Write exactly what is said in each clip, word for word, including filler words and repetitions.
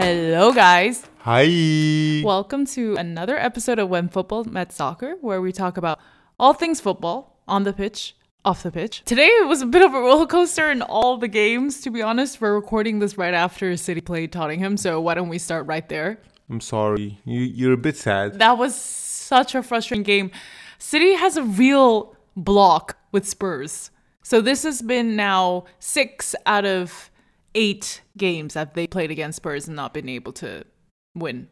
Hello, guys. Hi. Welcome to another episode of When Football Met Soccer, where we talk about all things football, on the pitch, off the pitch. Today, it was a bit of a roller coaster in all the games, to be honest. We're recording this right after City played Tottenham, so why don't we start right there? I'm sorry. You, you're a bit sad. That was such a frustrating game. City has a real block with Spurs. So this has been now six out of eight games that they played against Spurs and not been able to win.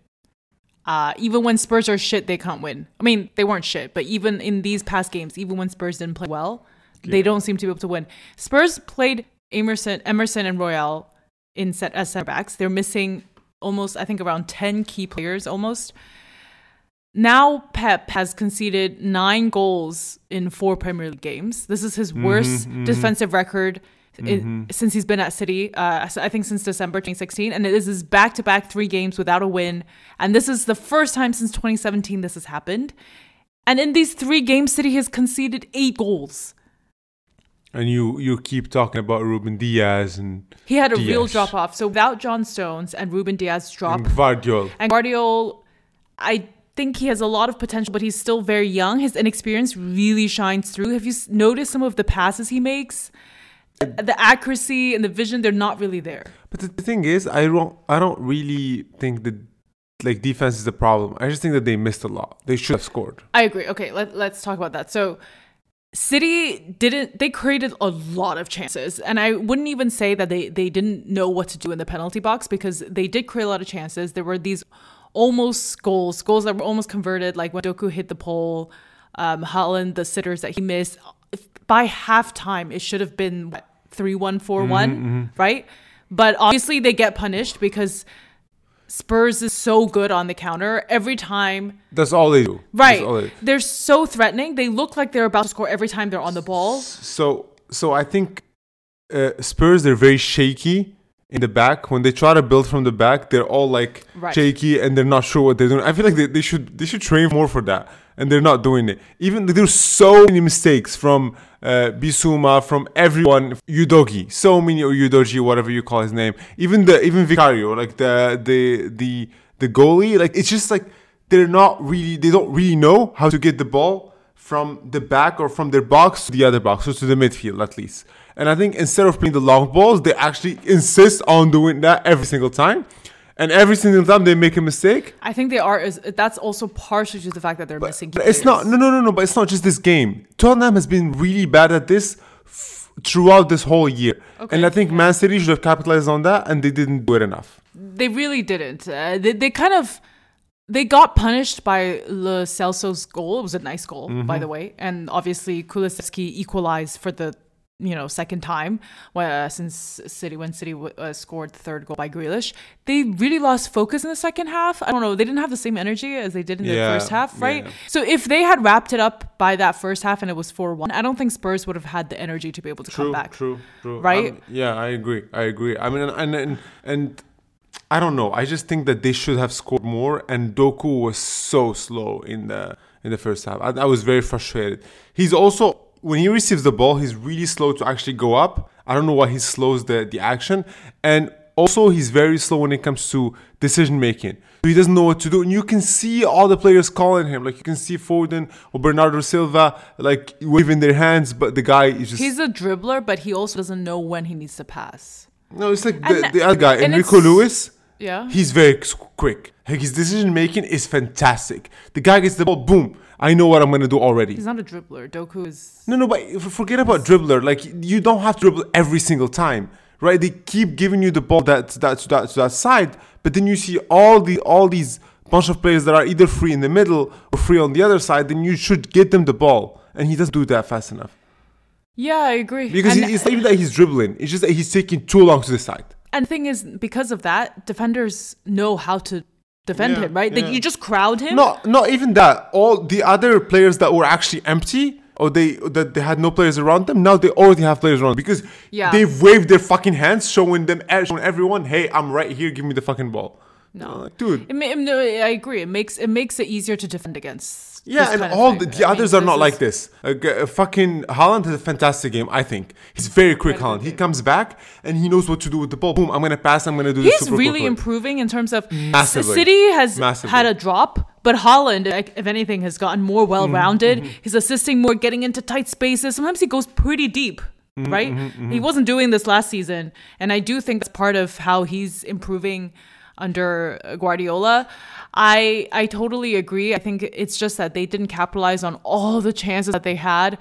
Uh, even when Spurs are shit, they can't win. I mean, they weren't shit, but even in these past games, even when Spurs didn't play well, yeah. They don't seem to be able to win. Spurs played Emerson, Emerson and Royale in set as center backs. They're missing almost, I think, around ten key players almost. Now Pep has conceded nine goals in four Premier League games. This is his worst mm-hmm, defensive mm-hmm. record Mm-hmm. It, since he's been at City, uh, I think since December twenty sixteen, and it is his back-to-back three games without a win, and this is the first time since twenty seventeen this has happened. And in these three games, City has conceded eight goals. And you you keep talking about Rúben Dias, and he had a Dias. real drop off. So without John Stones and Rúben Dias drop, and Guardiola and Guardiola, I think he has a lot of potential, but he's still very young. His inexperience really shines through. Have you noticed some of the passes he makes? The accuracy and the vision, they're not really there. But the thing is, I don't I don't really think that like defense is the problem. I just think that they missed a lot. They should have scored. I agree. Okay, let, let's talk about that. So City didn't, they created a lot of chances. And I wouldn't even say that they, they didn't know what to do in the penalty box, because they did create a lot of chances. There were these almost goals, goals that were almost converted, like when Doku hit the pole, um, Haaland, the sitters that he missed. By halftime, it should have been what, three one, four one, mm-hmm. right? But obviously, they get punished because Spurs is so good on the counter. Every time... That's all they do. Right. All they do. They're so threatening. They look like they're about to score every time they're on the ball. So, so I think uh, Spurs, they're very shaky in the back. When they try to build from the back, they're all like right. shaky and they're not sure what they're doing. I feel like they, they should they should train more for that. And they're not doing it. Even there's so many mistakes from uh, Bissouma, from everyone, Udogie, so many or Udogie, whatever you call his name. Even the even Vicario, like the the the the goalie, like it's just like they're not really they don't really know how to get the ball from the back or from their box to the other box, or to the midfield at least. And I think instead of playing the long balls, they actually insist on doing that every single time. And every single time they make a mistake. I think they are. Is, that's also partially due to the fact that they're but, missing. But players. It's not. No, no, no, no. But it's not just this game. Tottenham has been really bad at this f- throughout this whole year. Okay. And I think Man City should have capitalized on that, and they didn't do it enough. They really didn't. Uh, they, they kind of they got punished by Lo Celso's goal. It was a nice goal, mm-hmm. by the way. And obviously Kulusevski equalized for the. You know, second time uh, since City, when City uh, scored the third goal by Grealish. They really lost focus in the second half. I don't know. They didn't have the same energy as they did in yeah, the first half, right? Yeah. So if they had wrapped it up by that first half and it was four one, I don't think Spurs would have had the energy to be able to true, come back. True, true, true. Right? Um, yeah, I agree. I agree. I mean, and, and and I don't know. I just think that they should have scored more, and Doku was so slow in the, in the first half. I, I was very frustrated. He's also... When he receives the ball, he's really slow to actually go up. I don't know why he slows the, the action. And also, he's very slow when it comes to decision-making. He doesn't know what to do. And you can see all the players calling him. Like, you can see Foden or Bernardo Silva, like, waving their hands. But the guy is just... He's a dribbler, but he also doesn't know when he needs to pass. No, it's like the, the other guy, Enrico Lewis. Yeah. He's very quick. Like, his decision-making is fantastic. The guy gets the ball, boom. I know what I'm going to do already. He's not a dribbler. Doku is... No, no, but forget about dribbler. Like, you don't have to dribble every single time, right? They keep giving you the ball that to that, to that, to that side, but then you see all the all these bunch of players that are either free in the middle or free on the other side, then you should get them the ball. And he doesn't do that fast enough. Yeah, I agree. Because he, it's not even that he's dribbling. It's just that he's taking too long to the side. And the thing is, because of that, defenders know how to... defend yeah, him, right? Yeah. Like you just crowd him. No, not even that. All the other players that were actually empty, or they that they had no players around them. Now they already have players around them because yeah. they've waved their fucking hands, showing them, showing everyone, "Hey, I'm right here. Give me the fucking ball." No, like, dude. It, it, no, I agree. It makes it makes it easier to defend against Yeah, and all the, the others mean, are not is... like this. Uh, uh, fucking Haaland has a fantastic game, I think. He's very quick, Haaland. He comes back and he knows what to do with the ball. Boom, I'm going to pass, I'm going to do this. He's really improving in terms of... Massively. City has Massively. had a drop, but Haaland, if anything, has gotten more well-rounded. Mm-hmm. He's assisting more, getting into tight spaces. Sometimes he goes pretty deep. Right? Mm-hmm, mm-hmm. He wasn't doing this last season. And I do think that's part of how he's improving under Guardiola. I I totally agree. I think it's just that they didn't capitalize on all the chances that they had.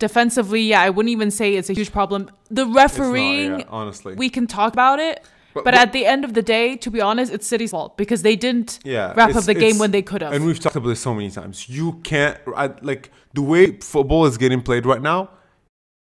Defensively, yeah, I wouldn't even say it's a huge problem. The refereeing, yeah, honestly, we can talk about it. But, but, but at the end of the day, to be honest, it's City's fault because they didn't yeah, wrap up the game when they could have. And we've talked about this so many times. You can't, I, like, the way football is getting played right now,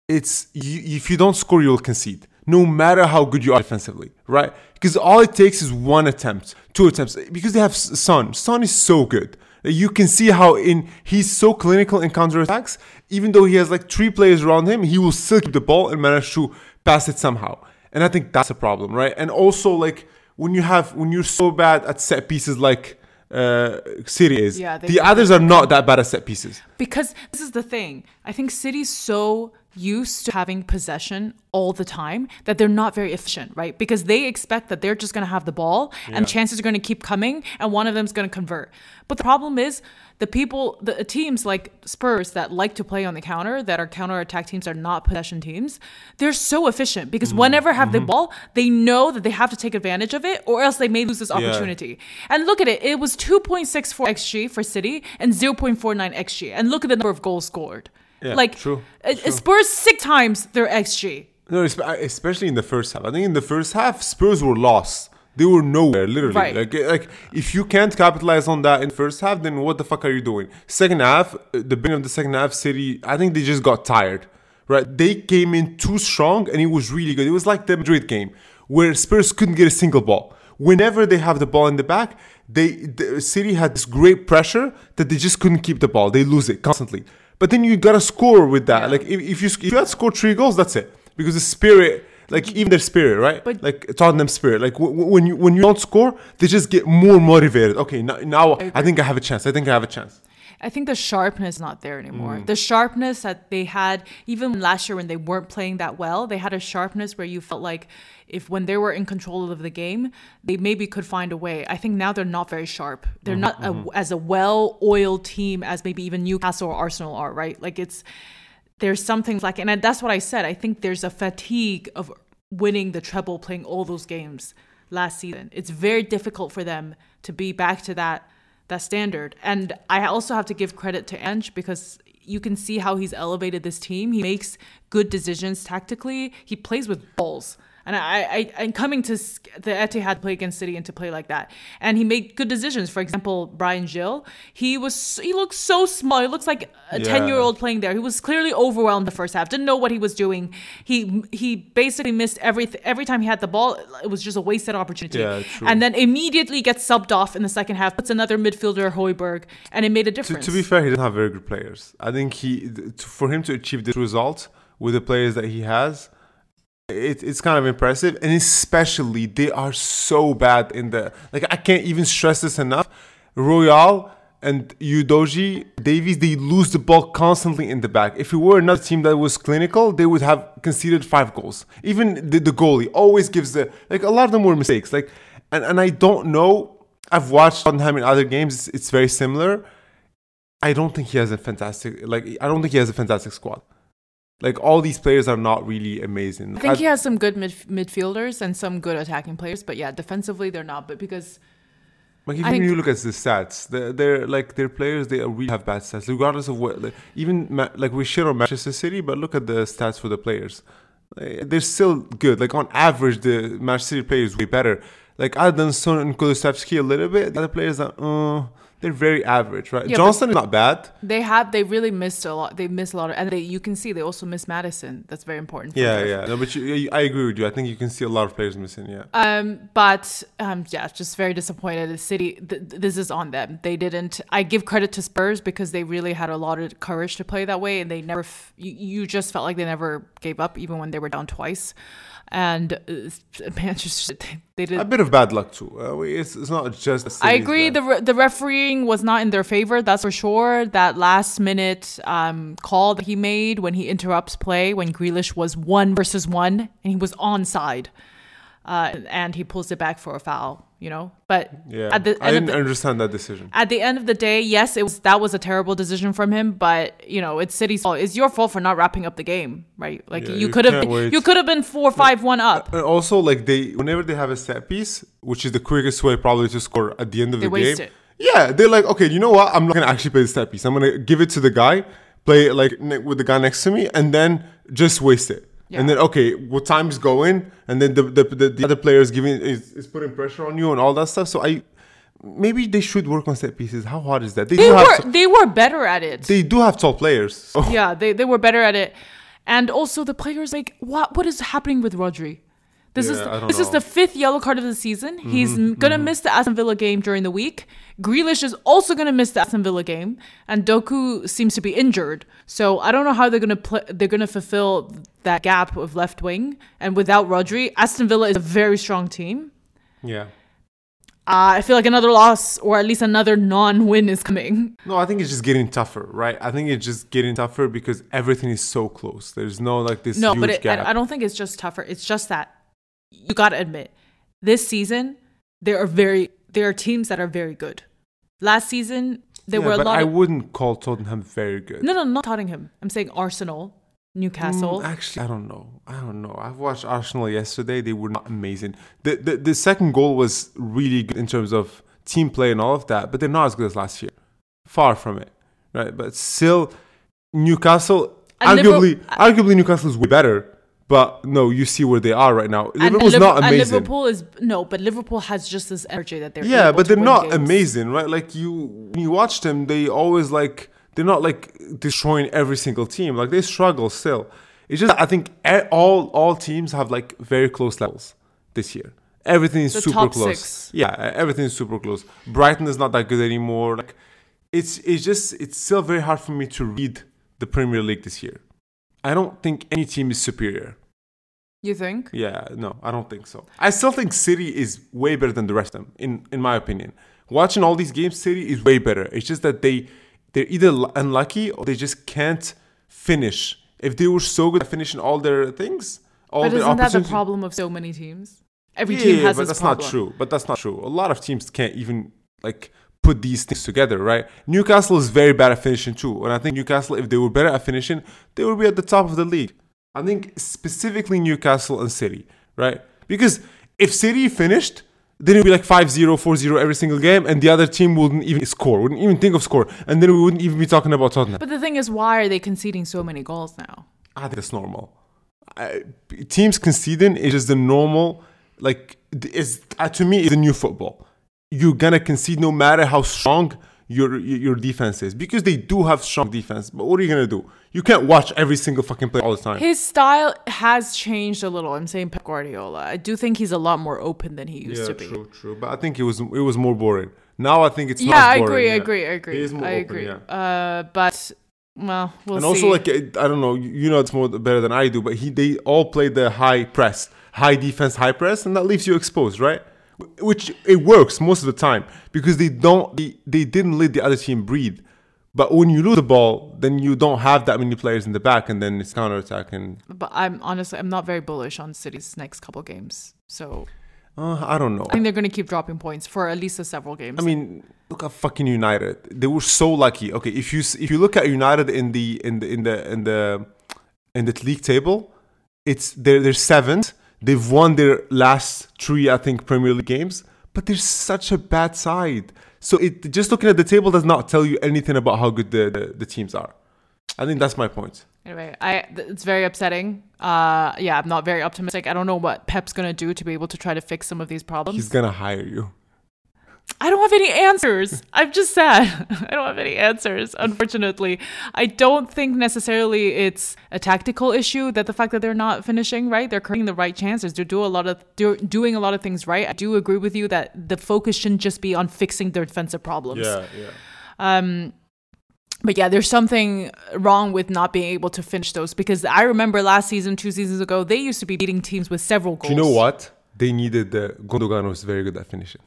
it's you, if you don't score, you'll concede, no matter how good you are defensively, right? Because all it takes is one attempt, two attempts. Because they have Son. Son is so good. You can see how in he's so clinical in counterattacks. Even though he has like three players around him, he will still keep the ball and manage to pass it somehow. And I think that's a problem, right? And also, like, when you have when you're so bad at set pieces, like uh, City is, yeah, the others are not that bad at set pieces. Because this is the thing. I think City's so used to having possession all the time that they're not very efficient, right? Because they expect that they're just going to have the ball yeah. and chances are going to keep coming and one of them's going to convert. But the problem is the people, the teams like Spurs that like to play on the counter, that are counter-attack teams, are not possession teams. They're so efficient because mm-hmm. whenever have mm-hmm. the ball, they know that they have to take advantage of it or else they may lose this opportunity. Yeah. And look at it. It was two point six four X G for City and zero point four nine X G. And look at the number of goals scored. Yeah, like true, uh, true. Spurs six times their X G. No, especially in the first half. I think in the first half, Spurs were lost. They were nowhere, literally. Right. Like, like if you can't capitalize on that in the first half, then what the fuck are you doing? Second half, the beginning of the second half, City, I think they just got tired. Right? They came in too strong, and it was really good. It was like the Madrid game, where Spurs couldn't get a single ball. Whenever they have the ball in the back, they the City had this great pressure that they just couldn't keep the ball. They lose it constantly. But then you gotta score with that. Yeah. Like if, if you if you had scored three goals, that's it. Because the spirit, like even their spirit, right? But like Tottenham's spirit. Like w- w- when you when you don't score, they just get more motivated. Okay, now, now I, I think I have a chance. I think I have a chance. I think the sharpness is not there anymore. Mm. The sharpness that they had even last year when they weren't playing that well, they had a sharpness where you felt like if when they were in control of the game, they maybe could find a way. I think now they're not very sharp. They're mm-hmm, not a, mm-hmm. as a well-oiled team as maybe even Newcastle or Arsenal are, right? Like it's there's something like, and that's what I said. I think there's a fatigue of winning the treble, playing all those games last season. It's very difficult for them to be back to that. That standard. And I also have to give credit to Ange because you can see how he's elevated this team. He makes good decisions tactically. He plays with balls. And I, I, I'm coming to the Etihad to play against City and to play like that. And he made good decisions. For example, Bryan Gil, he was he looked so small. He looks like a ten-year-old yeah. playing there. He was clearly overwhelmed the first half. Didn't know what he was doing. He he basically missed every every time he had the ball. It was just a wasted opportunity. Yeah, true. And then immediately gets subbed off in the second half. Puts another midfielder, Højbjerg, and it made a difference. To, to be fair, he doesn't have very good players. I think he for him to achieve this result with the players that he has. It, it's kind of impressive, and especially they are so bad in the like I can't even stress this enough. Royal and Udogie, Davies, they lose the ball constantly in the back. If it were another team that was clinical, they would have conceded five goals. Even the, the goalie always gives the like a lot of them were mistakes. Like and, and I don't know. I've watched Tottenham in other games. It's, it's very similar. I don't think he has a fantastic like I don't think he has a fantastic squad. Like, all these players are not really amazing. I think he has some good midf- midfielders and some good attacking players. But, yeah, defensively, they're not. But because... Like, even when you look at the stats, they're, they're like, their players, they really have bad stats. Regardless of what... Like, even, like, we shit on Manchester City, but look at the stats for the players. Like, they're still good. Like, on average, the Manchester City players way better. Like, other than Son and Kulusevski a little bit, the other players are... Uh, They're very average, right? Yeah, Johnson is not bad. They have, they really missed a lot. They missed a lot. Of, and they, you can see they also miss Maddison. That's very important. For yeah, them. yeah. No, but you, you, I agree with you. I think you can see a lot of players missing, yeah. Um, But, um, yeah, just very disappointed. The City, th- this is on them. They didn't, I give credit to Spurs because they really had a lot of courage to play that way. And they never, f- you, you just felt like they never gave up, even when they were down twice. And uh, Manchester, they did. A bit of bad luck, too. Uh, it's, it's not just the City. I agree. The, re- the referee. coaching was not in their favor, that's for sure. That last minute um, call that he made when he interrupts play, when Grealish was one versus one and he was onside, uh, and he pulls it back for a foul. You know, but yeah, at the end I didn't the, understand that decision. At the end of the day, yes, it was that was a terrible decision from him. But you know, it's City's fault. It's your fault for not wrapping up the game, right? Like yeah, you could have, you could have been four, five, one up. And also, like they, whenever they have a set piece, which is the quickest way probably to score at the end of they the waste game, it. yeah, they're like, okay, you know what? I'm not gonna actually play the set piece. I'm gonna give it to the guy, play it like with the guy next to me, and then just waste it. Yeah. And then, okay, what time is going? And then the the, the, the other player is giving is, is putting pressure on you and all that stuff. So I maybe they should work on set pieces. How hard is that? They, they do were have t- they were better at it. They do have top players. So. Yeah, they, they were better at it. And also the players, like what what is happening with Rodri? This yeah, is the, this know. is the fifth yellow card of the season. Mm-hmm, He's gonna mm-hmm. miss the Aston Villa game during the week. Grealish is also gonna miss the Aston Villa game, and Doku seems to be injured. So I don't know how they're gonna pl- they're gonna fulfill that gap of left wing. And without Rodri, Aston Villa is a very strong team. Yeah, uh, I feel like another loss or at least another non-win is coming. No, I think it's just getting tougher, right? I think it's just getting tougher because everything is so close. There's no like this no, huge but it, gap. I don't think it's just tougher. It's just that. You got to admit, this season, there are very there are teams that are very good. Last season, there yeah, were a but lot I of... wouldn't call Tottenham very good. No, no, not Tottenham. I'm saying Arsenal, Newcastle. Mm, actually, I don't know. I don't know. I've watched Arsenal yesterday. They were not amazing. The, the, the second goal was really good in terms of team play and all of that, but they're not as good as last year. Far from it, right? But still, Newcastle, and arguably, Liber- arguably Newcastle is way better. But no, you see where they are right now. And Liverpool's Liv- not amazing. And Liverpool is no, but Liverpool has just this energy that they're yeah, able but they're to win not games. amazing, right? Like you, when you watch them, they always like they're not like destroying every single team. Like they struggle still. It's just I think all all teams have like very close levels this year. Everything is the super top close. Six. Yeah, everything is super close. Brighton is not that good anymore. Like it's it's just it's still very hard for me to read the Premier League this year. I don't think any team is superior. You think? Yeah, no, I don't think so. I still think City is way better than the rest of them, in, in my opinion. Watching all these games, City is way better. It's just that they, they're either unlucky or they just can't finish. If they were so good at finishing all their things, all but their opportunities... But isn't that the problem of so many teams? Every yeah, team has this problem. Yeah, but that's problem. not true. But that's not true. A lot of teams can't even, like... put these things together, right? Newcastle is very bad at finishing too. And I think Newcastle, if they were better at finishing, they would be at the top of the league. I think specifically Newcastle and City, right? Because if City finished, then it would be like five-oh, four-oh every single game. And the other team wouldn't even score, wouldn't even think of score. And then we wouldn't even be talking about Tottenham. But the thing is, why are they conceding so many goals now? I think that's normal. I, teams conceding is just the normal, like, is, uh, to me, it's the new football. You're going to concede no matter how strong your your defense is. Because they do have strong defense. But what are you going to do? You can't watch every single fucking play all the time. His style has changed a little. I'm saying Pep Guardiola. I do think he's a lot more open than he used yeah, to be. Yeah, true, true. But I think it was it was more boring. Now I think it's yeah, not I boring. Agree, yeah, I agree, I agree, I agree. It is more I open, agree. Yeah. Uh, but, well, we'll and see. And also, like, I don't know. You know it's more better than I do. But he they all played the high press. High defense, high press. And that leaves you exposed, right? Which it works most of the time because they don't they, they didn't let the other team breathe. But when you lose the ball, then you don't have that many players in the back, and then it's counterattack. And but I'm honestly I'm not very bullish on City's next couple games. So uh, I don't know. I think they're going to keep dropping points for at least a several games. I mean, look at fucking United. They were so lucky. Okay, if you if you look at United in the in the in the in the in the league table, it's they're they're seventh. They've won their last three, I think, Premier League games, but they're such a bad side. So it just looking at the table does not tell you anything about how good the, the, the teams are. I think that's my point. Anyway, I it's very upsetting. Uh, yeah, I'm not very optimistic. I don't know what Pep's going to do to be able to try to fix some of these problems. He's going to hire you. I don't have any answers. I'm just sad. I don't have any answers, unfortunately. I don't think necessarily it's a tactical issue that the fact that they're not finishing right, they're creating the right chances. They're do a lot of do, doing a lot of things right. I do agree with you that the focus shouldn't just be on fixing their defensive problems. Yeah, yeah. Um, but yeah, there's something wrong with not being able to finish those because I remember last season, two seasons ago, they used to be beating teams with several goals. Do you know what? They needed the Gündoğan was very good at finishing.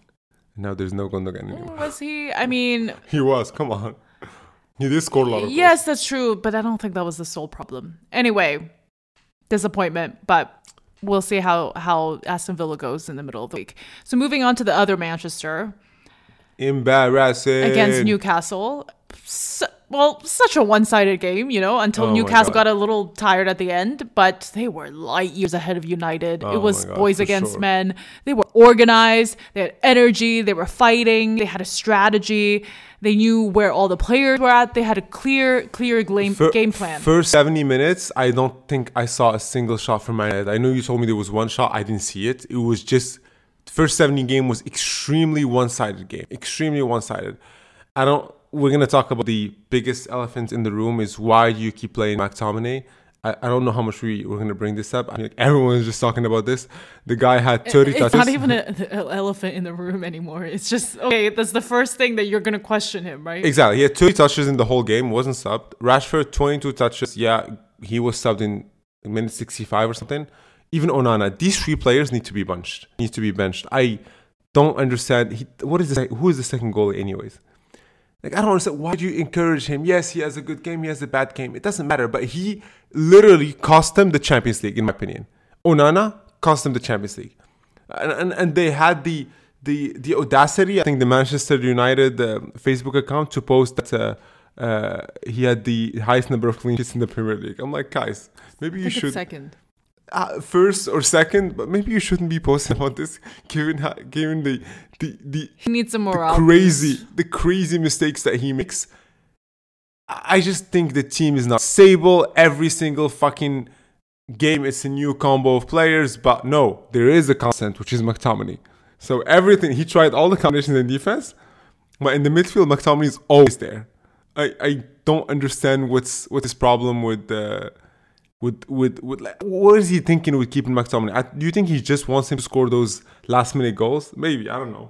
Now there's no Gündoğan anymore. Was he? I mean... he was, come on. He did score a lot of goals. Yes, that's true, but I don't think that was the sole problem. Anyway, disappointment, but... We'll see how, how Aston Villa goes in the middle of the week. So moving on to the other Manchester. Embarrassing. Against Newcastle. So, well, such a one-sided game, you know, until oh Newcastle got a little tired at the end. But they were light years ahead of United. Oh it was God, boys against sure. men. They were organized. They had energy. They were fighting. They had a strategy. They knew where all the players were at. They had a clear, clear game, For, game plan. First seventy minutes, I don't think I saw a single shot from my head. I know you told me there was one shot. I didn't see it. It was just... The first seventy game was extremely one-sided game. Extremely one-sided. I don't... We're going to talk about the biggest elephant in the room is why do you keep playing McTominay? I, I don't know how much we, we're going to bring this up. I mean, everyone is just talking about this. The guy had thirty it's touches. It's not even an elephant in the room anymore. It's just, okay, that's the first thing that you're going to question him, right? Exactly. He had thirty touches in the whole game, wasn't subbed. Rashford, twenty-two touches. Yeah, he was subbed in minute sixty-five or something. Even Onana. These three players need to be benched. Need to be benched. I don't understand. He, what is this? Who is the second goalie anyways? Like, I don't understand. Why do you encourage him? Yes, he has a good game. He has a bad game. It doesn't matter. But he literally cost them the Champions League, in my opinion. Onana cost them the Champions League. And and, and they had the, the the audacity, I think the Manchester United uh, Facebook account, to post that uh, uh, he had the highest number of clean sheets in the Premier League. I'm like, guys, maybe you should... second. Uh, first or second, but maybe you shouldn't be posting about this given how, given the the the, he needs some morale. the crazy the crazy mistakes that he makes. I just think the team is not stable. Every single fucking game it's a new combo of players, but no, there is a constant, which is McTominay. So everything he tried, all the combinations in defense, but in the midfield McTominay is always there. I, I don't understand what's what his problem with the uh, With, with, with, like, what is he thinking with keeping McTominay? I, do you think he just wants him to score those last-minute goals? Maybe. I don't know.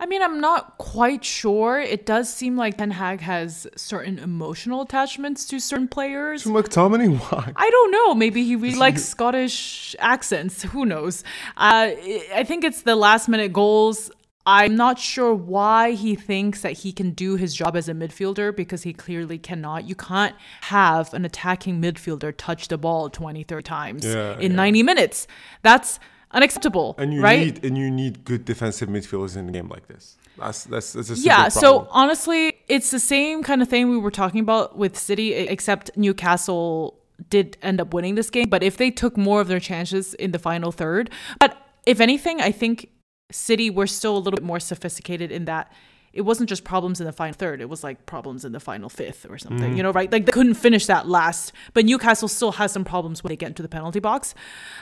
I mean, I'm not quite sure. It does seem like Ten Hag has certain emotional attachments to certain players. To McTominay? Why? I don't know. Maybe he really likes Scottish accents. Who knows? Uh, I think it's the last-minute goals. I'm not sure why he thinks that he can do his job as a midfielder, because he clearly cannot. You can't have an attacking midfielder touch the ball twenty, thirty times yeah, in yeah. ninety minutes. That's unacceptable, and you right? need and you need good defensive midfielders in a game like this. That's that's, that's a super yeah. problem. So honestly, it's the same kind of thing we were talking about with City, except Newcastle did end up winning this game. But if they took more of their chances in the final third, but if anything, I think. City were still a little bit more sophisticated in that it wasn't just problems in the final third. It was like problems in the final fifth or something, mm. you know, right? Like they couldn't finish that last. But Newcastle still has some problems when they get into the penalty box.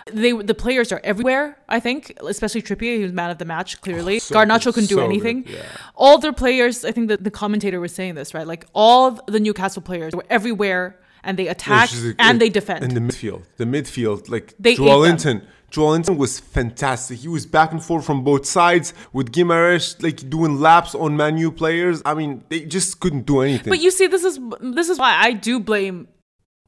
They The players are everywhere, I think, especially Trippier. He was man of the match, clearly. Oh, so Garnacho good. couldn't do so anything. Yeah. All their players, I think the, the commentator was saying this, right? Like all the Newcastle players were everywhere and they attack a, and they defend. In the midfield. The midfield, like Joelinton. Joelinton was fantastic. He was back and forth from both sides with Guimarães, like doing laps on Mainu players. I mean, they just couldn't do anything. But you see, this is this is why I do blame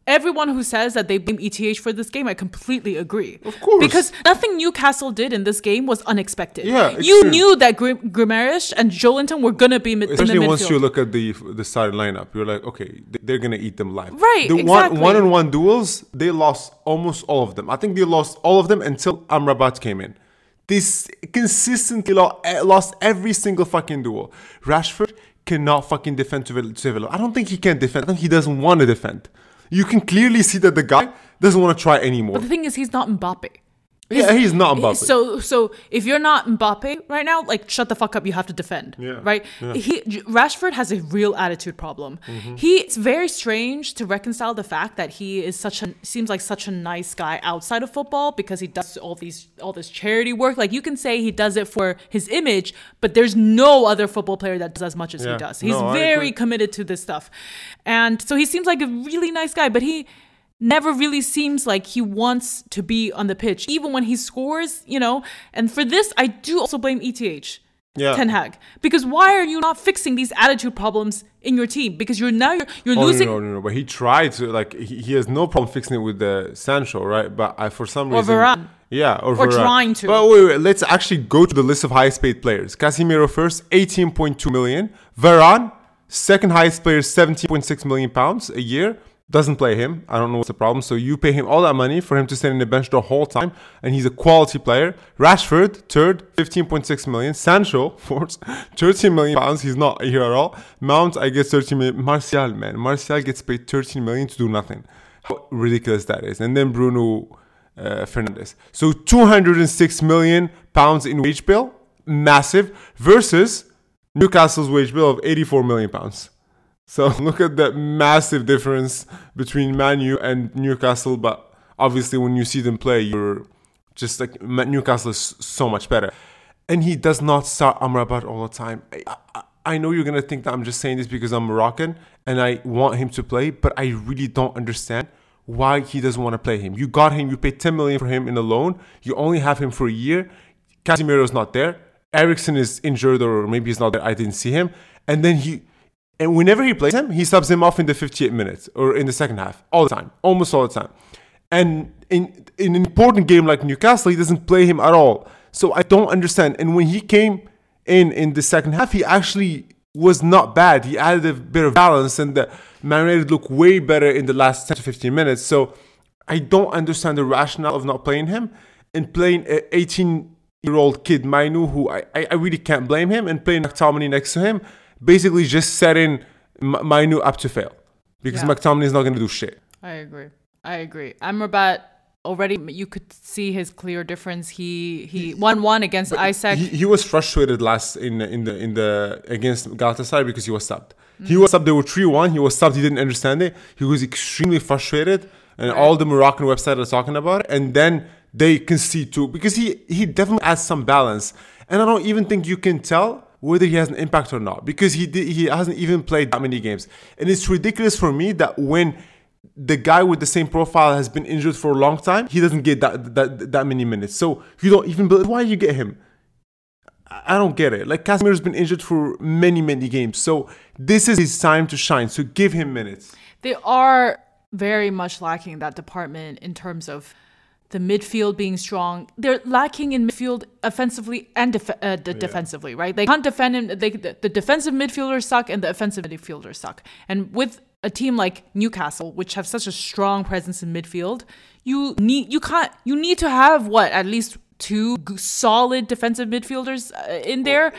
everyone who says that they blame E T H for this game. I completely agree. Of course. Because nothing Newcastle did in this game was unexpected. Yeah, you true. knew that Guimarães and Joelinton were going to be mid- in the midfield. Especially once you look at the the starting lineup, you're like, okay, they're going to eat them live. Right, the exactly. One, one-on-one duels, they lost almost all of them. I think they lost all of them until Amrabat came in. They consistently lost every single fucking duel. Rashford cannot fucking defend to Villa. I don't think he can defend. I think he doesn't want to defend. You can clearly see that the guy doesn't want to try anymore. But the thing is, he's not Mbappé. He's, yeah, he's not Mbappé. So, so if you're not Mbappé right now, like, shut the fuck up. You have to defend, yeah. right? Yeah. He Rashford has a real attitude problem. Mm-hmm. He it's very strange to reconcile the fact that he is such a seems like such a nice guy outside of football, because he does all these all this charity work. Like, you can say he does it for his image, but there's no other football player that does as much as yeah. he does. He's no, very committed to this stuff, and so he seems like a really nice guy, but he. Never really seems like he wants to be on the pitch, even when he scores, you know. And for this, I do also blame E T H, yeah. Ten Hag. Because why are you not fixing these attitude problems in your team? Because you're now you're, you're oh, losing... No, no, no, no. But he tried to, like, he, he has no problem fixing it with uh, Sancho, right? But I, for some or reason... Varane. Yeah, or, or trying to. But wait, wait, let's actually go to the list of highest paid players. Casemiro first, eighteen point two million. Varane, second highest player, seventeen point six million pounds a year. Doesn't play him. I don't know what's the problem. So you pay him all that money for him to sit in the bench the whole time. And he's a quality player. Rashford, third, fifteen point six million. Sancho, fourth, thirteen million pounds. He's not here at all. Mount, I guess thirteen million. Martial, man. Martial gets paid thirteen million to do nothing. How ridiculous that is. And then Bruno uh, Fernandes. So two hundred six million pounds in wage bill. Massive. Versus Newcastle's wage bill of eighty-four million pounds. So look at that massive difference between Mainu and Newcastle. But obviously when you see them play, you're just like, Newcastle is so much better. And he does not start Amrabat all the time. I, I, I know you're going to think that I'm just saying this because I'm Moroccan and I want him to play. But I really don't understand why he doesn't want to play him. You got him. You paid ten million for him in a loan. You only have him for a year. Casemiro's not there. Eriksen is injured or maybe he's not there. I didn't see him. And then he... And whenever he plays him, he subs him off in the fifty-eighth minute or in the second half. All the time. Almost all the time. And in, in an important game like Newcastle, he doesn't play him at all. So I don't understand. And when he came in in the second half, he actually was not bad. He added a bit of balance and the Man United looked way better in the last ten to fifteen minutes. So I don't understand the rationale of not playing him and playing an eighteen-year-old kid, Mainu, who I, I really can't blame him, and playing McTominay next to him. Basically just setting Mainu up to fail because yeah. McTominay is not going to do shit. I agree. I agree. Amrabat, already you could see his clear difference. He he won one against Isaac. He, he was frustrated last in in the in the against Galatasaray because he was subbed. Mm-hmm. He was subbed. They were three one. He was subbed. He didn't understand it. He was extremely frustrated, and right. all the Moroccan websites are talking about it. And then they concede too because he he definitely adds some balance. And I don't even think you can tell whether he has an impact or not, because he did, he hasn't even played that many games. And it's ridiculous for me that when the guy with the same profile has been injured for a long time, he doesn't get that that, that many minutes. So you don't even believe, why you get him? I don't get it. Like, Casemiro's been injured for many, many games. So this is his time to shine. So give him minutes. They are very much lacking that department in terms of the midfield being strong. They're lacking in midfield offensively and def- uh, de- yeah. defensively, right? They can't defend him. They, the, the defensive midfielders suck and the offensive midfielders suck. And with a team like Newcastle, which have such a strong presence in midfield, you need you can't you need to have what at least two solid defensive midfielders uh, in there.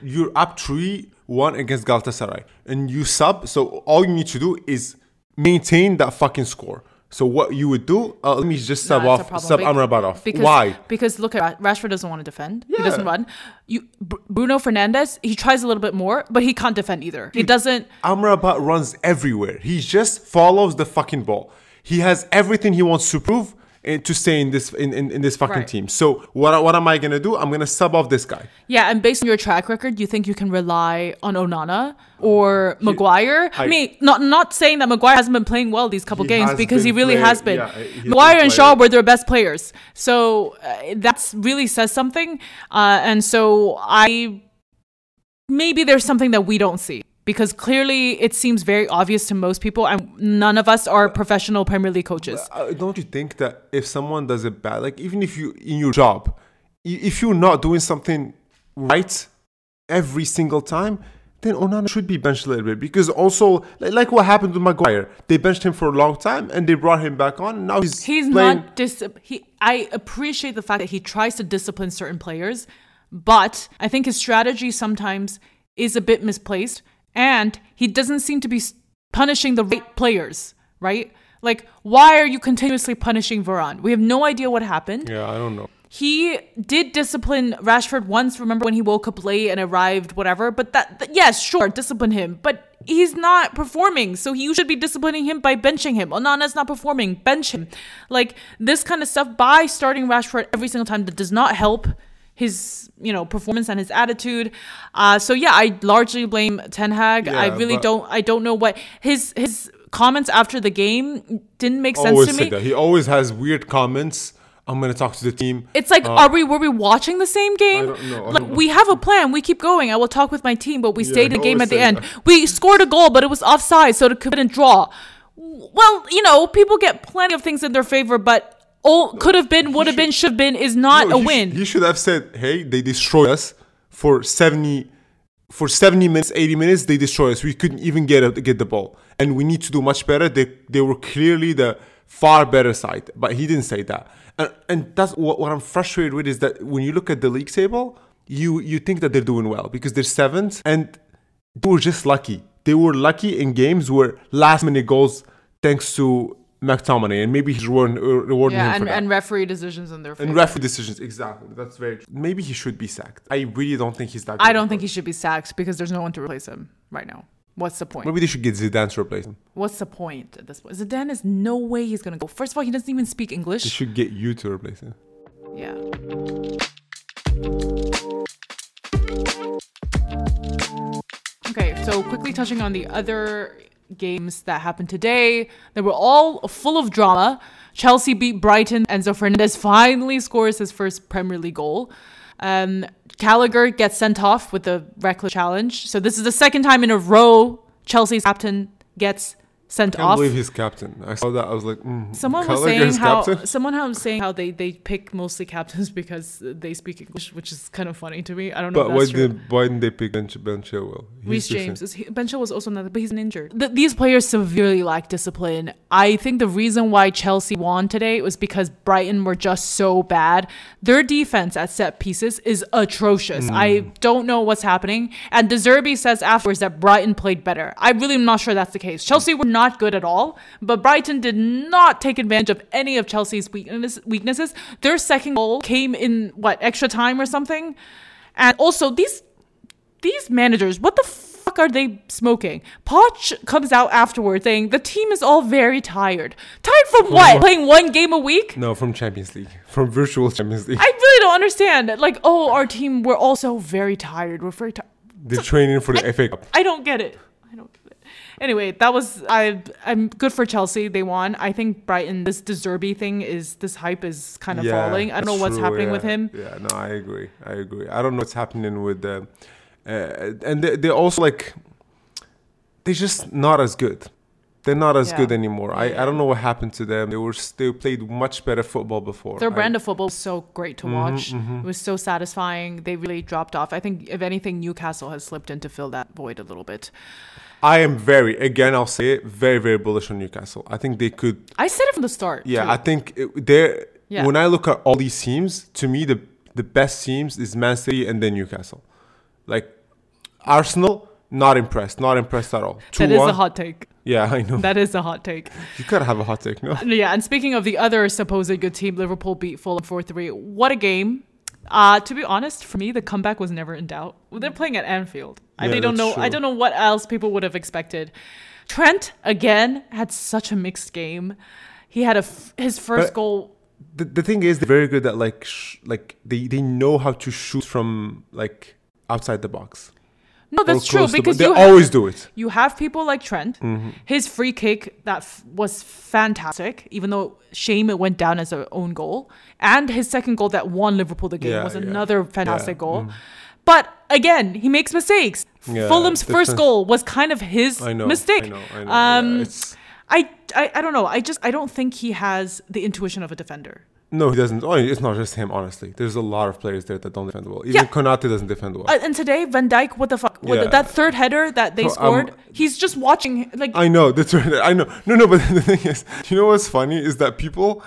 You're up three one against Galatasaray, and you sub. So all you need to do is maintain that fucking score. So what you would do, uh, let me just sub no, off, sub Amrabat off. Because, Why? Because look at Rashford doesn't want to defend. Yeah. He doesn't run. You, Bruno Fernandes, he tries a little bit more, but he can't defend either. He doesn't. Amrabat runs everywhere. He just follows the fucking ball. He has everything he wants to prove and to stay in this in, in, in this fucking right. team. So what what am I gonna do? I'm gonna sub off this guy. Yeah, and based on your track record, you think you can rely on Onana or Maguire? I, I mean, not not saying that Maguire hasn't been playing well these couple games because he really played, has been. Yeah, Maguire and Shaw were their best players, so uh, that's really says something. Uh, and so I maybe there's something that we don't see. Because clearly it seems very obvious to most people, and none of us are professional Premier League coaches. Don't you think that if someone does it bad, like even if you in your job, if you're not doing something right every single time, then Onana should be benched a little bit? Because also, like what happened with Maguire, they benched him for a long time and they brought him back on. And now he's he's playing. not dis. He I appreciate the fact that he tries to discipline certain players, but I think his strategy sometimes is a bit misplaced. And he doesn't seem to be punishing the right players, right? Like, why are you continuously punishing Varane? We have no idea what happened. Yeah, I don't know. He did discipline Rashford once, remember, when he woke up late and arrived, whatever. But that, that yes, sure, discipline him. But he's not performing. So you should be disciplining him by benching him. Onana's not performing. Bench him. Like, this kind of stuff by starting Rashford every single time, that does not help his, you know, performance and his attitude. Uh, so yeah, I largely blame Ten Hag. Yeah, I really don't, I don't know what his, his comments after the game didn't make sense to me. That. He always has weird comments. I'm going to talk to the team. It's like, uh, are we, were we watching the same game? I don't know. I like, don't know. We have a plan. We keep going. I will talk with my team, but we yeah, stayed the game at the end. That. We scored a goal, but it was offside, so it couldn't draw. Well, you know, people get plenty of things in their favor, but oh, could have been, would have been, should have been is not no, a win. Sh- he should have said, hey, they destroyed us for seventy for seventy minutes, eighty minutes, they destroyed us. We couldn't even get a, get the ball. And we need to do much better. They they were clearly the far better side. But he didn't say that. And, and that's what, what I'm frustrated with is that when you look at the league table, you, you think that they're doing well because they're seventh and they were just lucky. They were lucky in games where last-minute goals thanks to McTominay, and maybe he's rewarding, rewarding yeah, him and, for that. And referee decisions in their favor. And referee decisions, exactly. That's very true. Maybe he should be sacked. I really don't think he's that good. I don't think he should be sacked because there's no one to replace him right now. What's the point? Maybe they should get Zidane to replace him. What's the point at this point? Zidane is no way he's going to go. First of all, he doesn't even speak English. They should get you to replace him. Yeah. Okay, so quickly touching on the other games that happened today. They were all full of drama. Chelsea beat Brighton. Enzo Fernandez finally scores his first Premier League goal. Um, Gallagher gets sent off with a reckless challenge. So this is the second time in a row Chelsea's captain gets sent off. I can't off. believe he's captain. I saw that. I was like, mm, someone Gallagher's was saying how captain? someone how was saying how they, they pick mostly captains because they speak English, which is kind of funny to me. I don't know. But if that's why true. Did why didn't they pick Ben, Ben Chilwell? Reece James. Is he, Ben Chilwell was also another, but he's injured. The, these players severely lack discipline. I think the reason why Chelsea won today was because Brighton were just so bad. Their defense at set pieces is atrocious. Mm. I don't know what's happening. And De Zerbi says afterwards that Brighton played better. I really am not sure that's the case. Chelsea were not. Not good at all, but Brighton did not take advantage of any of Chelsea's weakness, weaknesses. Their second goal came in what, extra time or something? And also these these managers, what the fuck are they smoking? Poch comes out afterwards saying the team is all very tired. Tired from what? From playing one game a week? No, from Champions League, from virtual Champions League. I really don't understand. Like, oh, our team, we're also very tired. We're very tired. They're so, training for the I, F A Cup. I don't get it. I don't. Anyway, that was I. I'm good for Chelsea. They won. I think Brighton. This De Zerbi thing is this hype is kind of yeah, falling. I don't know what's true, happening yeah. with him. Yeah, no, I agree. I agree. I don't know what's happening with them, uh, and they they also like they're just not as good. They're not as yeah. good anymore. I, I don't know what happened to them. They were they played much better football before. Their brand I, of football was so great to mm-hmm, watch. Mm-hmm. It was so satisfying. They really dropped off. I think if anything, Newcastle has slipped in to fill that void a little bit. I am very, again, I'll say it, very, very bullish on Newcastle. I think they could... I said it from the start. Yeah, too. I think they're... Yeah. When I look at all these teams, to me, the the best teams is Man City and then Newcastle. Like, Arsenal, not impressed. Not impressed at all. That is a hot take. Yeah, I know. That is a hot take. You gotta have a hot take, no? Yeah, and speaking of the other supposed good team, Liverpool beat Fulham four three. What a game. Uh, to be honest, for me, the comeback was never in doubt. They're playing at Anfield. I yeah, really don't know. True. I don't know what else people would have expected. Trent again had such a mixed game. He had a f- his first but goal. The the thing is, they're very good at like sh- like they, they know how to shoot from like outside the box. No, that's true because the, they you always have, do it. You have people like Trent. Mm-hmm. His free kick that f- was fantastic, even though shame it went down as an own goal. And his second goal that won Liverpool the game yeah, was yeah. another fantastic yeah. goal. Mm-hmm. But again, he makes mistakes. Yeah, Fulham's first goal was kind of his I know, mistake. I know, I know. Um, yeah, I, I, I don't know. I just I don't think he has the intuition of a defender. No, he doesn't. Oh, it's not just him, honestly. There's a lot of players there that don't defend well. Even yeah. Konate doesn't defend well. Uh, and today, Van Dijk, what the fuck? What yeah. the, that third header that they so, scored, um, he's just watching. Like I know. That's right. I know. No, no, but the thing is, you know what's funny is that people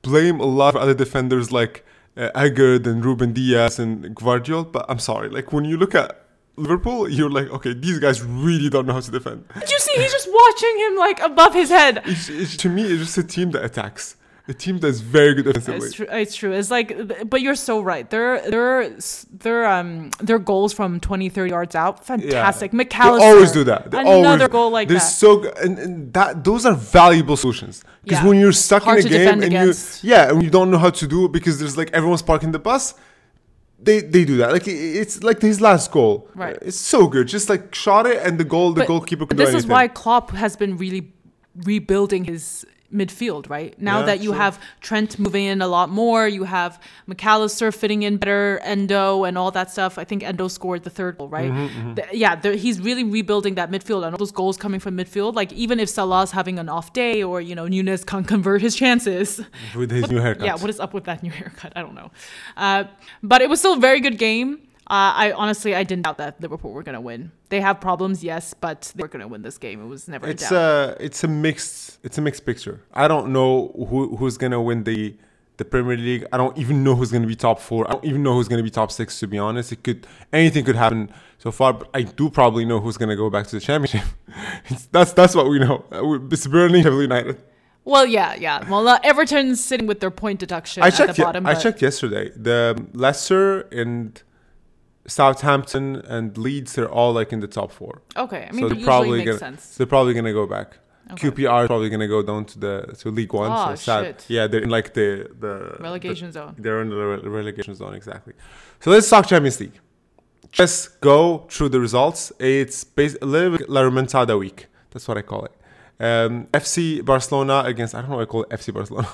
blame a lot of other defenders like uh, Agard and Rúben Dias and Guardiola. But I'm sorry. Like, when you look at Liverpool, you're like, okay, these guys really don't know how to defend. Did you see? He's just watching him, like, above his head. It's, it's, to me, it's just a team that attacks. A team that's very good offensively. It's true. It's true. It's like, but you're so right. Their their their um their goals from twenty, thirty yards out, fantastic. Yeah. McAllister, they always do that. They another always, goal like they're that. They're so good, and, and that those are valuable solutions because yeah. when you're stuck Hard in a game and you, yeah, and you don't know how to do it because there's like everyone's parking the bus. They they do that. Like it's like his last goal. Right. It's so good. Just like shot it and the goal. The but goalkeeper. Could this do is why Klopp has been really rebuilding his. midfield, right? Now yeah, that you sure. have Trent moving in a lot more, you have McAllister fitting in better, Endo and all that stuff. I think Endo scored the third goal, right? Mm-hmm, mm-hmm. Yeah, he's really rebuilding that midfield, and all those goals coming from midfield. Like, even if Salah's having an off day, or, you know, Nunes can't convert his chances. With his what, new haircut. Yeah, what is up with that new haircut? I don't know. Uh, but it was still a very good game. Uh, I honestly, I didn't doubt that Liverpool were going to win. They have problems, yes, but they were going to win this game. It was never it's a doubt. A, it's a mixed, it's a mixed picture. I don't know who, who's going to win the the Premier League. I don't even know who's going to be top four. I don't even know who's going to be top six, to be honest. It could, anything could happen so far, but I do probably know who's going to go back to the championship. it's, that's that's what we know. It's Burnley and United. Well, yeah, yeah. Well, uh, Everton's sitting with their point deduction I checked, at the bottom. Yeah, I checked yesterday. The Leicester and Southampton and Leeds are all like in the top four. Okay, I mean, so they're probably makes gonna, sense. They're probably gonna go back. Okay. Q P R is probably gonna go down to the to League One. Oh, so sad. Shit. Yeah, they're in like the the relegation the, zone. They're in the re- relegation zone exactly. So let's talk Champions League. Just go through the results. It's bas- a little bit La Remontada week. That's what I call it. Um, F C Barcelona against I don't know what I call it, F C Barcelona.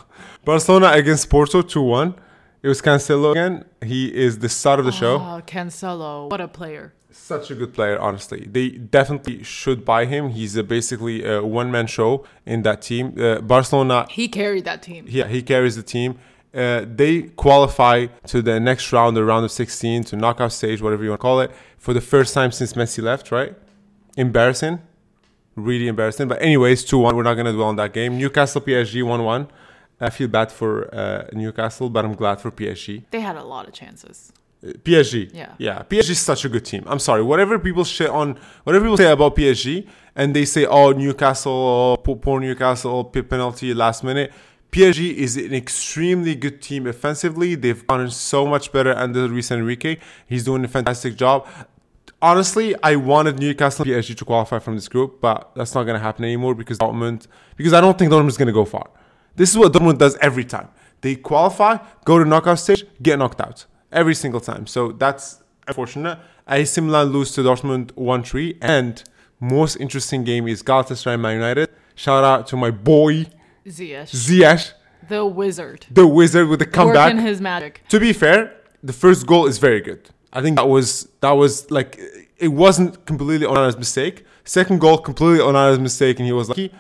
Barcelona against Porto two one. It was Cancelo again. He is the star of the oh, show. Oh, Cancelo. What a player. Such a good player, honestly. They definitely should buy him. He's a basically a one-man show in that team. Uh, Barcelona. He carried that team. Yeah, he carries the team. Uh, they qualify to the next round, the round of sixteen, to knockout stage, whatever you want to call it, for the first time since Messi left, right? Embarrassing. Really embarrassing. But anyways, two one. We're not going to dwell on that game. Newcastle P S G one one. I feel bad for uh, Newcastle, but I'm glad for P S G. They had a lot of chances. P S G. Yeah. Yeah. P S G is such a good team. I'm sorry. Whatever people shit on, whatever people say about P S G, and they say, oh, Newcastle, oh, poor Newcastle, penalty last minute. P S G is an extremely good team offensively. They've gotten so much better under Luis Enrique. He's doing a fantastic job. Honestly, I wanted Newcastle and P S G to qualify from this group, but that's not going to happen anymore because Dortmund, because I don't think Dortmund is going to go far. This is what Dortmund does every time. They qualify, go to knockout stage, get knocked out. Every single time. So that's unfortunate. A C Milan lose to Dortmund one three. And most interesting game is Galatasaray and Man United. Shout out to my boy. Ziyech. Ziyech. The wizard. The wizard with the comeback. Working his magic. To be fair, the first goal is very good. I think that was, that was like, it wasn't completely Onana's mistake. Second goal, completely Onana's mistake. And he was lucky.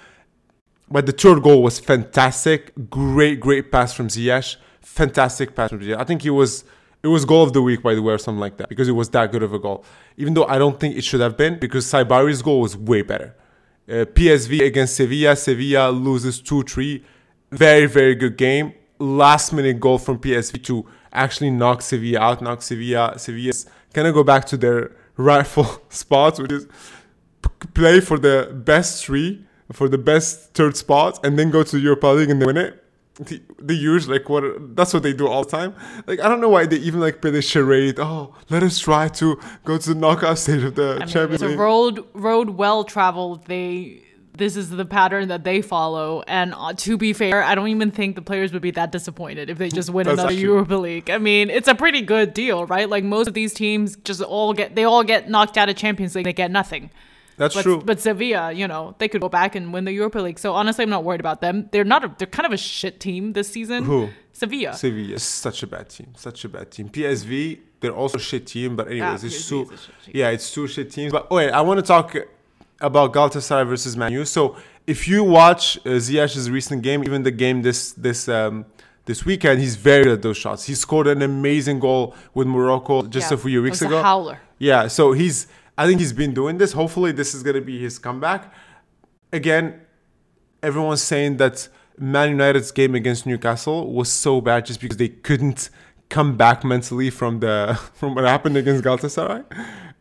But the third goal was fantastic. Great, great pass from Ziyech. Fantastic pass from Ziyech. I think it was it was goal of the week, by the way, or something like that. Because it was that good of a goal. Even though I don't think it should have been. Because Saibari's goal was way better. Uh, P S V against Sevilla. Sevilla loses two three. Very, very good game. Last minute goal from P S V to actually knock Sevilla out. Knock Sevilla. Sevilla's kind of go back to their rightful spots. Which is play for the best three. For the best third spot, and then go to the Europa League and they win it. The, the usual, like what? That's what they do all the time. Like I don't know why they even like play the charade. Oh, let us try to go to the knockout stage of the I mean, Champions League. It's a road, road well traveled. They this is the pattern that they follow. And uh, to be fair, I don't even think the players would be that disappointed if they just win another actually. Europa League. I mean, it's a pretty good deal, right? Like most of these teams just all get they all get knocked out of Champions League. They get nothing. That's but, true. But Sevilla, you know, they could go back and win the Europa League. So honestly, I'm not worried about them. They're not. A, they're kind of a shit team this season. Who? Sevilla. Sevilla is such a bad team. Such a bad team. P S V, they're also a shit team. But anyways, ah, it's two. Yeah, it's two shit teams. But wait, I want to talk about Galatasaray versus Man U. So if you watch uh, Ziyech's recent game, even the game this this um, this weekend, he's very good at those shots. He scored an amazing goal with Morocco just yeah, a few weeks it was ago. A howler. Yeah. So he's. I think he's been doing this. Hopefully, this is going to be his comeback. Again, everyone's saying that Man United's game against Newcastle was so bad just because they couldn't come back mentally from the from what happened against Galatasaray.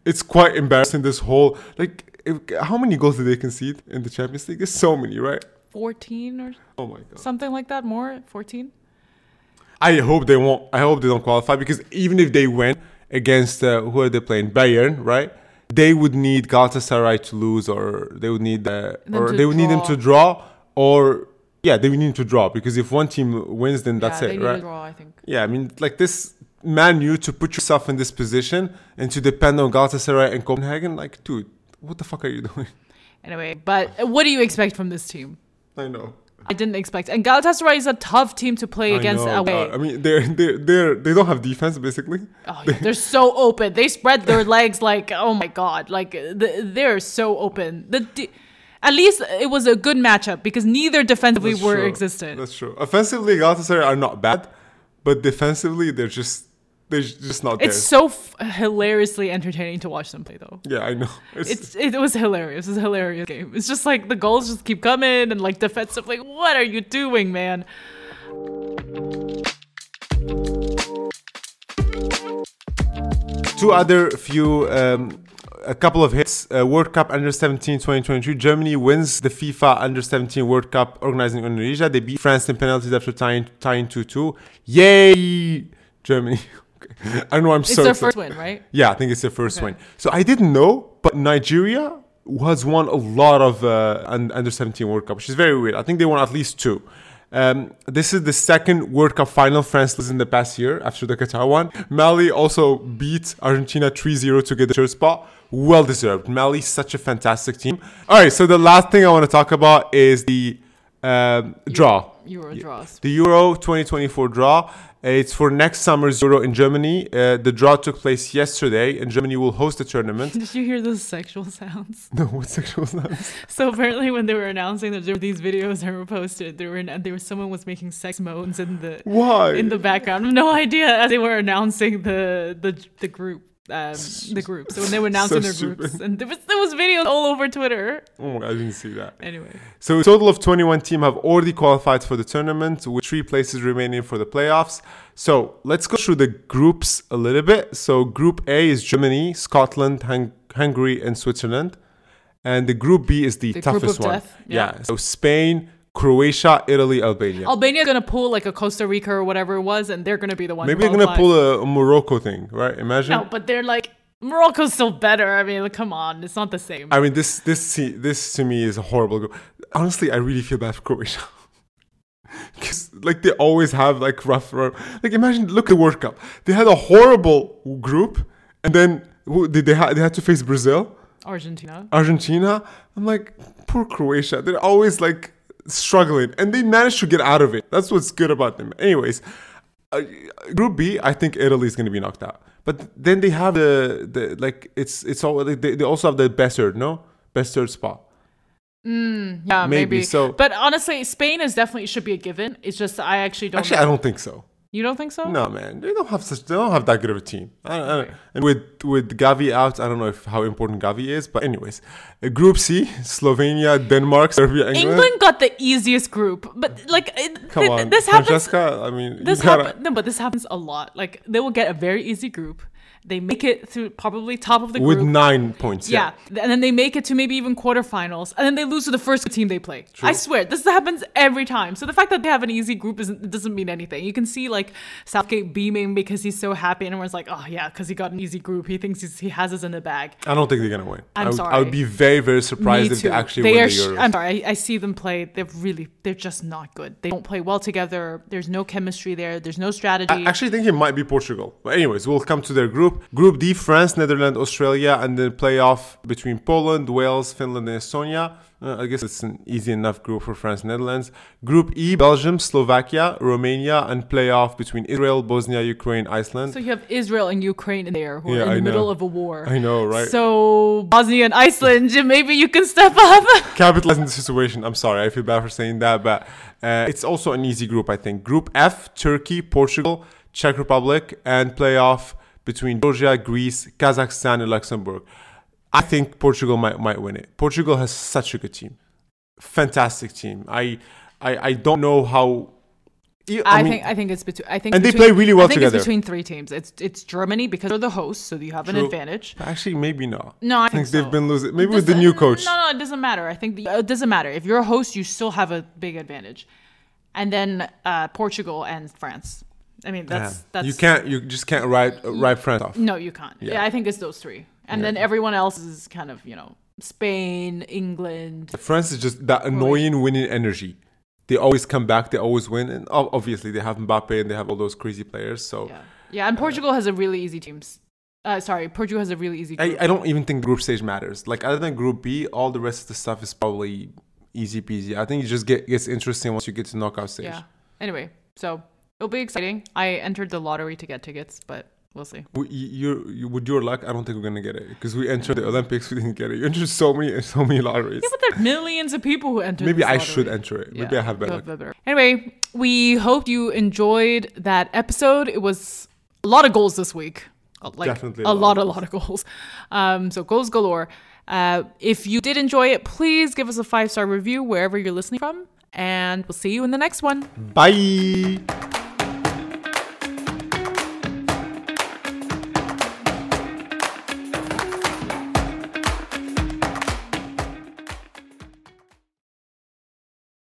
It's quite embarrassing, this whole... like, if, how many goals did they concede in the Champions League? There's so many, right? fourteen or oh my God. Something like that. More? fourteen? I hope they won't. I hope they don't qualify because even if they win against... Uh, who are they playing? Bayern, right? They would need Galatasaray to lose, or they would need, uh, or they would draw. need them to draw, or yeah, they would need to draw because if one team wins, then that's yeah, it, right? Draw, I think. Yeah, I mean, like this Man U to put yourself in this position and to depend on Galatasaray and Copenhagen, like, dude, what the fuck are you doing? Anyway, but what do you expect from this team? I know. I didn't expect. And Galatasaray is a tough team to play I against know, away. God. I mean, they they they they don't have defense basically. Oh, yeah. They're so open. They spread their legs like, oh my god, like the, they're so open. The de- At least it was a good matchup because neither defensively That's were true. existent. That's true. Offensively, Galatasaray are not bad, but defensively, they're just they're just not there. It's so f- hilariously entertaining to watch them play, though. Yeah, I know. It's, it's it was hilarious. It's a hilarious game. It's just like the goals just keep coming and like defensively, what are you doing, man? Two other few. Um, A couple of hits. Uh, World Cup Under seventeen twenty twenty-two. Germany wins the FIFA Under seventeen World Cup organizing in Indonesia. They beat France in penalties after tying tying two two. Yay! Germany. Okay. I know, I'm it's so It's their excited. first win, right? Yeah, I think it's their first okay. win. So I didn't know, but Nigeria has won a lot of uh, Under seventeen World Cup, which is very weird. I think they won at least two. Um, this is the second World Cup final France loses in the past year after the Qatar one. Mali also beat Argentina three zero to get the third spot. Well deserved. Mali is such a fantastic team. All right, so the last thing I want to talk about is the um, draw. Euro draws. The Euro twenty twenty-four draw. It's for next summer's Euro in Germany. Uh, the draw took place yesterday, and Germany will host the tournament. Did you hear those sexual sounds? No, what sexual sounds? So apparently, when they were announcing that there were these videos that were posted, there were there was someone was making sex moans in the Why? in the background. No idea. As they were announcing the the the group. Um, the group. So when they were announcing so their stupid. groups, and there was there was videos all over Twitter. Oh, I didn't see that. Anyway, so a total of twenty-one teams have already qualified for the tournament, with three places remaining for the playoffs. So let's go through the groups a little bit. So Group A is Germany, Scotland, Hung- Hungary, and Switzerland, and the Group B is the, the toughest one. Death. Yeah. yeah. So Spain, Croatia, Italy, Albania. Albania is going to pull like a Costa Rica or whatever it was, and they're going to be the one. Maybe they're going to pull a, a Morocco thing, right? Imagine. No, but they're like, Morocco's still better. I mean, like, come on. It's not the same. I mean, this this this to me is a horrible goal. Honestly, I really feel bad for Croatia. Because like they always have like rough, rough... Like imagine, look at the World Cup. They had a horrible group, and then did they ha- they had to face Brazil? Argentina. Argentina. I'm like, poor Croatia. They're always like... struggling, and they managed to get out of it. That's what's good about them. Anyways, uh, Group B, I think Italy is going to be knocked out. But then they have the, the like it's it's all they, they also have the best third, no best third spot. Mm, yeah, maybe. maybe so. But honestly, Spain is definitely should be a given. It's just I actually don't. Actually, know. I don't think so. You don't think so? No, man. They don't have such. They don't have that good of a team. I, I, okay. And with with Gavi out, I don't know if how important Gavi is. But anyways, Group C: Slovenia, Denmark, Serbia, England. England got the easiest group, but like it, come th- on, this happens. Francesca, I mean, this happens. No, but this happens a lot. Like they will get a very easy group. They make it through probably top of the group. With nine points. Yeah. yeah. And then they make it to maybe even quarterfinals. And then they lose to the first team they play. True. I swear, this happens every time. So the fact that they have an easy group isn't, doesn't mean anything. You can see like Southgate beaming because he's so happy. And everyone's like, oh yeah, because he got an easy group. He thinks he's, he has us in the bag. I don't think they're going to win. I'm I would, sorry. I would be very, very surprised if they actually they win are, the Euros. I'm sorry. I, I see them play. They're really, they're just not good. They don't play well together. There's no chemistry there. There's no strategy. I actually think it might be Portugal. But anyways, we'll come to their group. Group D, France, Netherlands, Australia, and then playoff between Poland, Wales, Finland, and Estonia. Uh, I guess it's an easy enough group for France and Netherlands. Group E, Belgium, Slovakia, Romania, and playoff between Israel, Bosnia, Ukraine, Iceland. So you have Israel and Ukraine in there who yeah, are in I the know. middle of a war. I know, right? So Bosnia and Iceland, maybe you can step up. Capitalize on the situation. I'm sorry, I feel bad for saying that, but uh, it's also an easy group, I think. Group F, Turkey, Portugal, Czech Republic, and playoff between Georgia, Greece, Kazakhstan, and Luxembourg. I think Portugal might might win it. Portugal has such a good team. Fantastic team. I I, I don't know how... I, I mean, think I think it's between... I think and between, they play really well together. I think together. It's between three teams. It's it's Germany because they're the hosts, so you have an True. advantage. Actually, maybe not. No, I, I think, think so. They've been losing. Maybe with the new coach. No, no, it doesn't matter. I think the, it doesn't matter. If you're a host, you still have a big advantage. And then uh, Portugal and France. I mean, that's... Yeah. that's. You can't. You just can't write write France off. No, you can't. Yeah, yeah I think it's those three. And yeah. then everyone else is kind of, you know, Spain, England. France is just that annoying winning energy. They always come back. They always win. And obviously, they have Mbappé and they have all those crazy players. So Yeah, yeah and Portugal uh, has a really easy teams. Uh, sorry, Portugal has a really easy group. I, I don't even think group stage matters. Like, other than Group B, all the rest of the stuff is probably... easy peasy. I think it just get, gets interesting once you get to knockout stage. Yeah. Anyway, so it'll be exciting. I entered the lottery to get tickets, but we'll see. We, you, you, with your luck, I don't think we're going to get it. Because we entered the Olympics, we didn't get it. You entered so many so many lotteries. Yeah, but there are millions of people who entered Maybe I lottery. should enter it. Maybe yeah, I have better luck. Better. Anyway, we hope you enjoyed that episode. It was a lot of goals this week. Like, Definitely a, a lot, lot a lot of goals. Um, so goals galore. Uh, if you did enjoy it, please give us a five-star review wherever you're listening from. And we'll see you in the next one. Bye.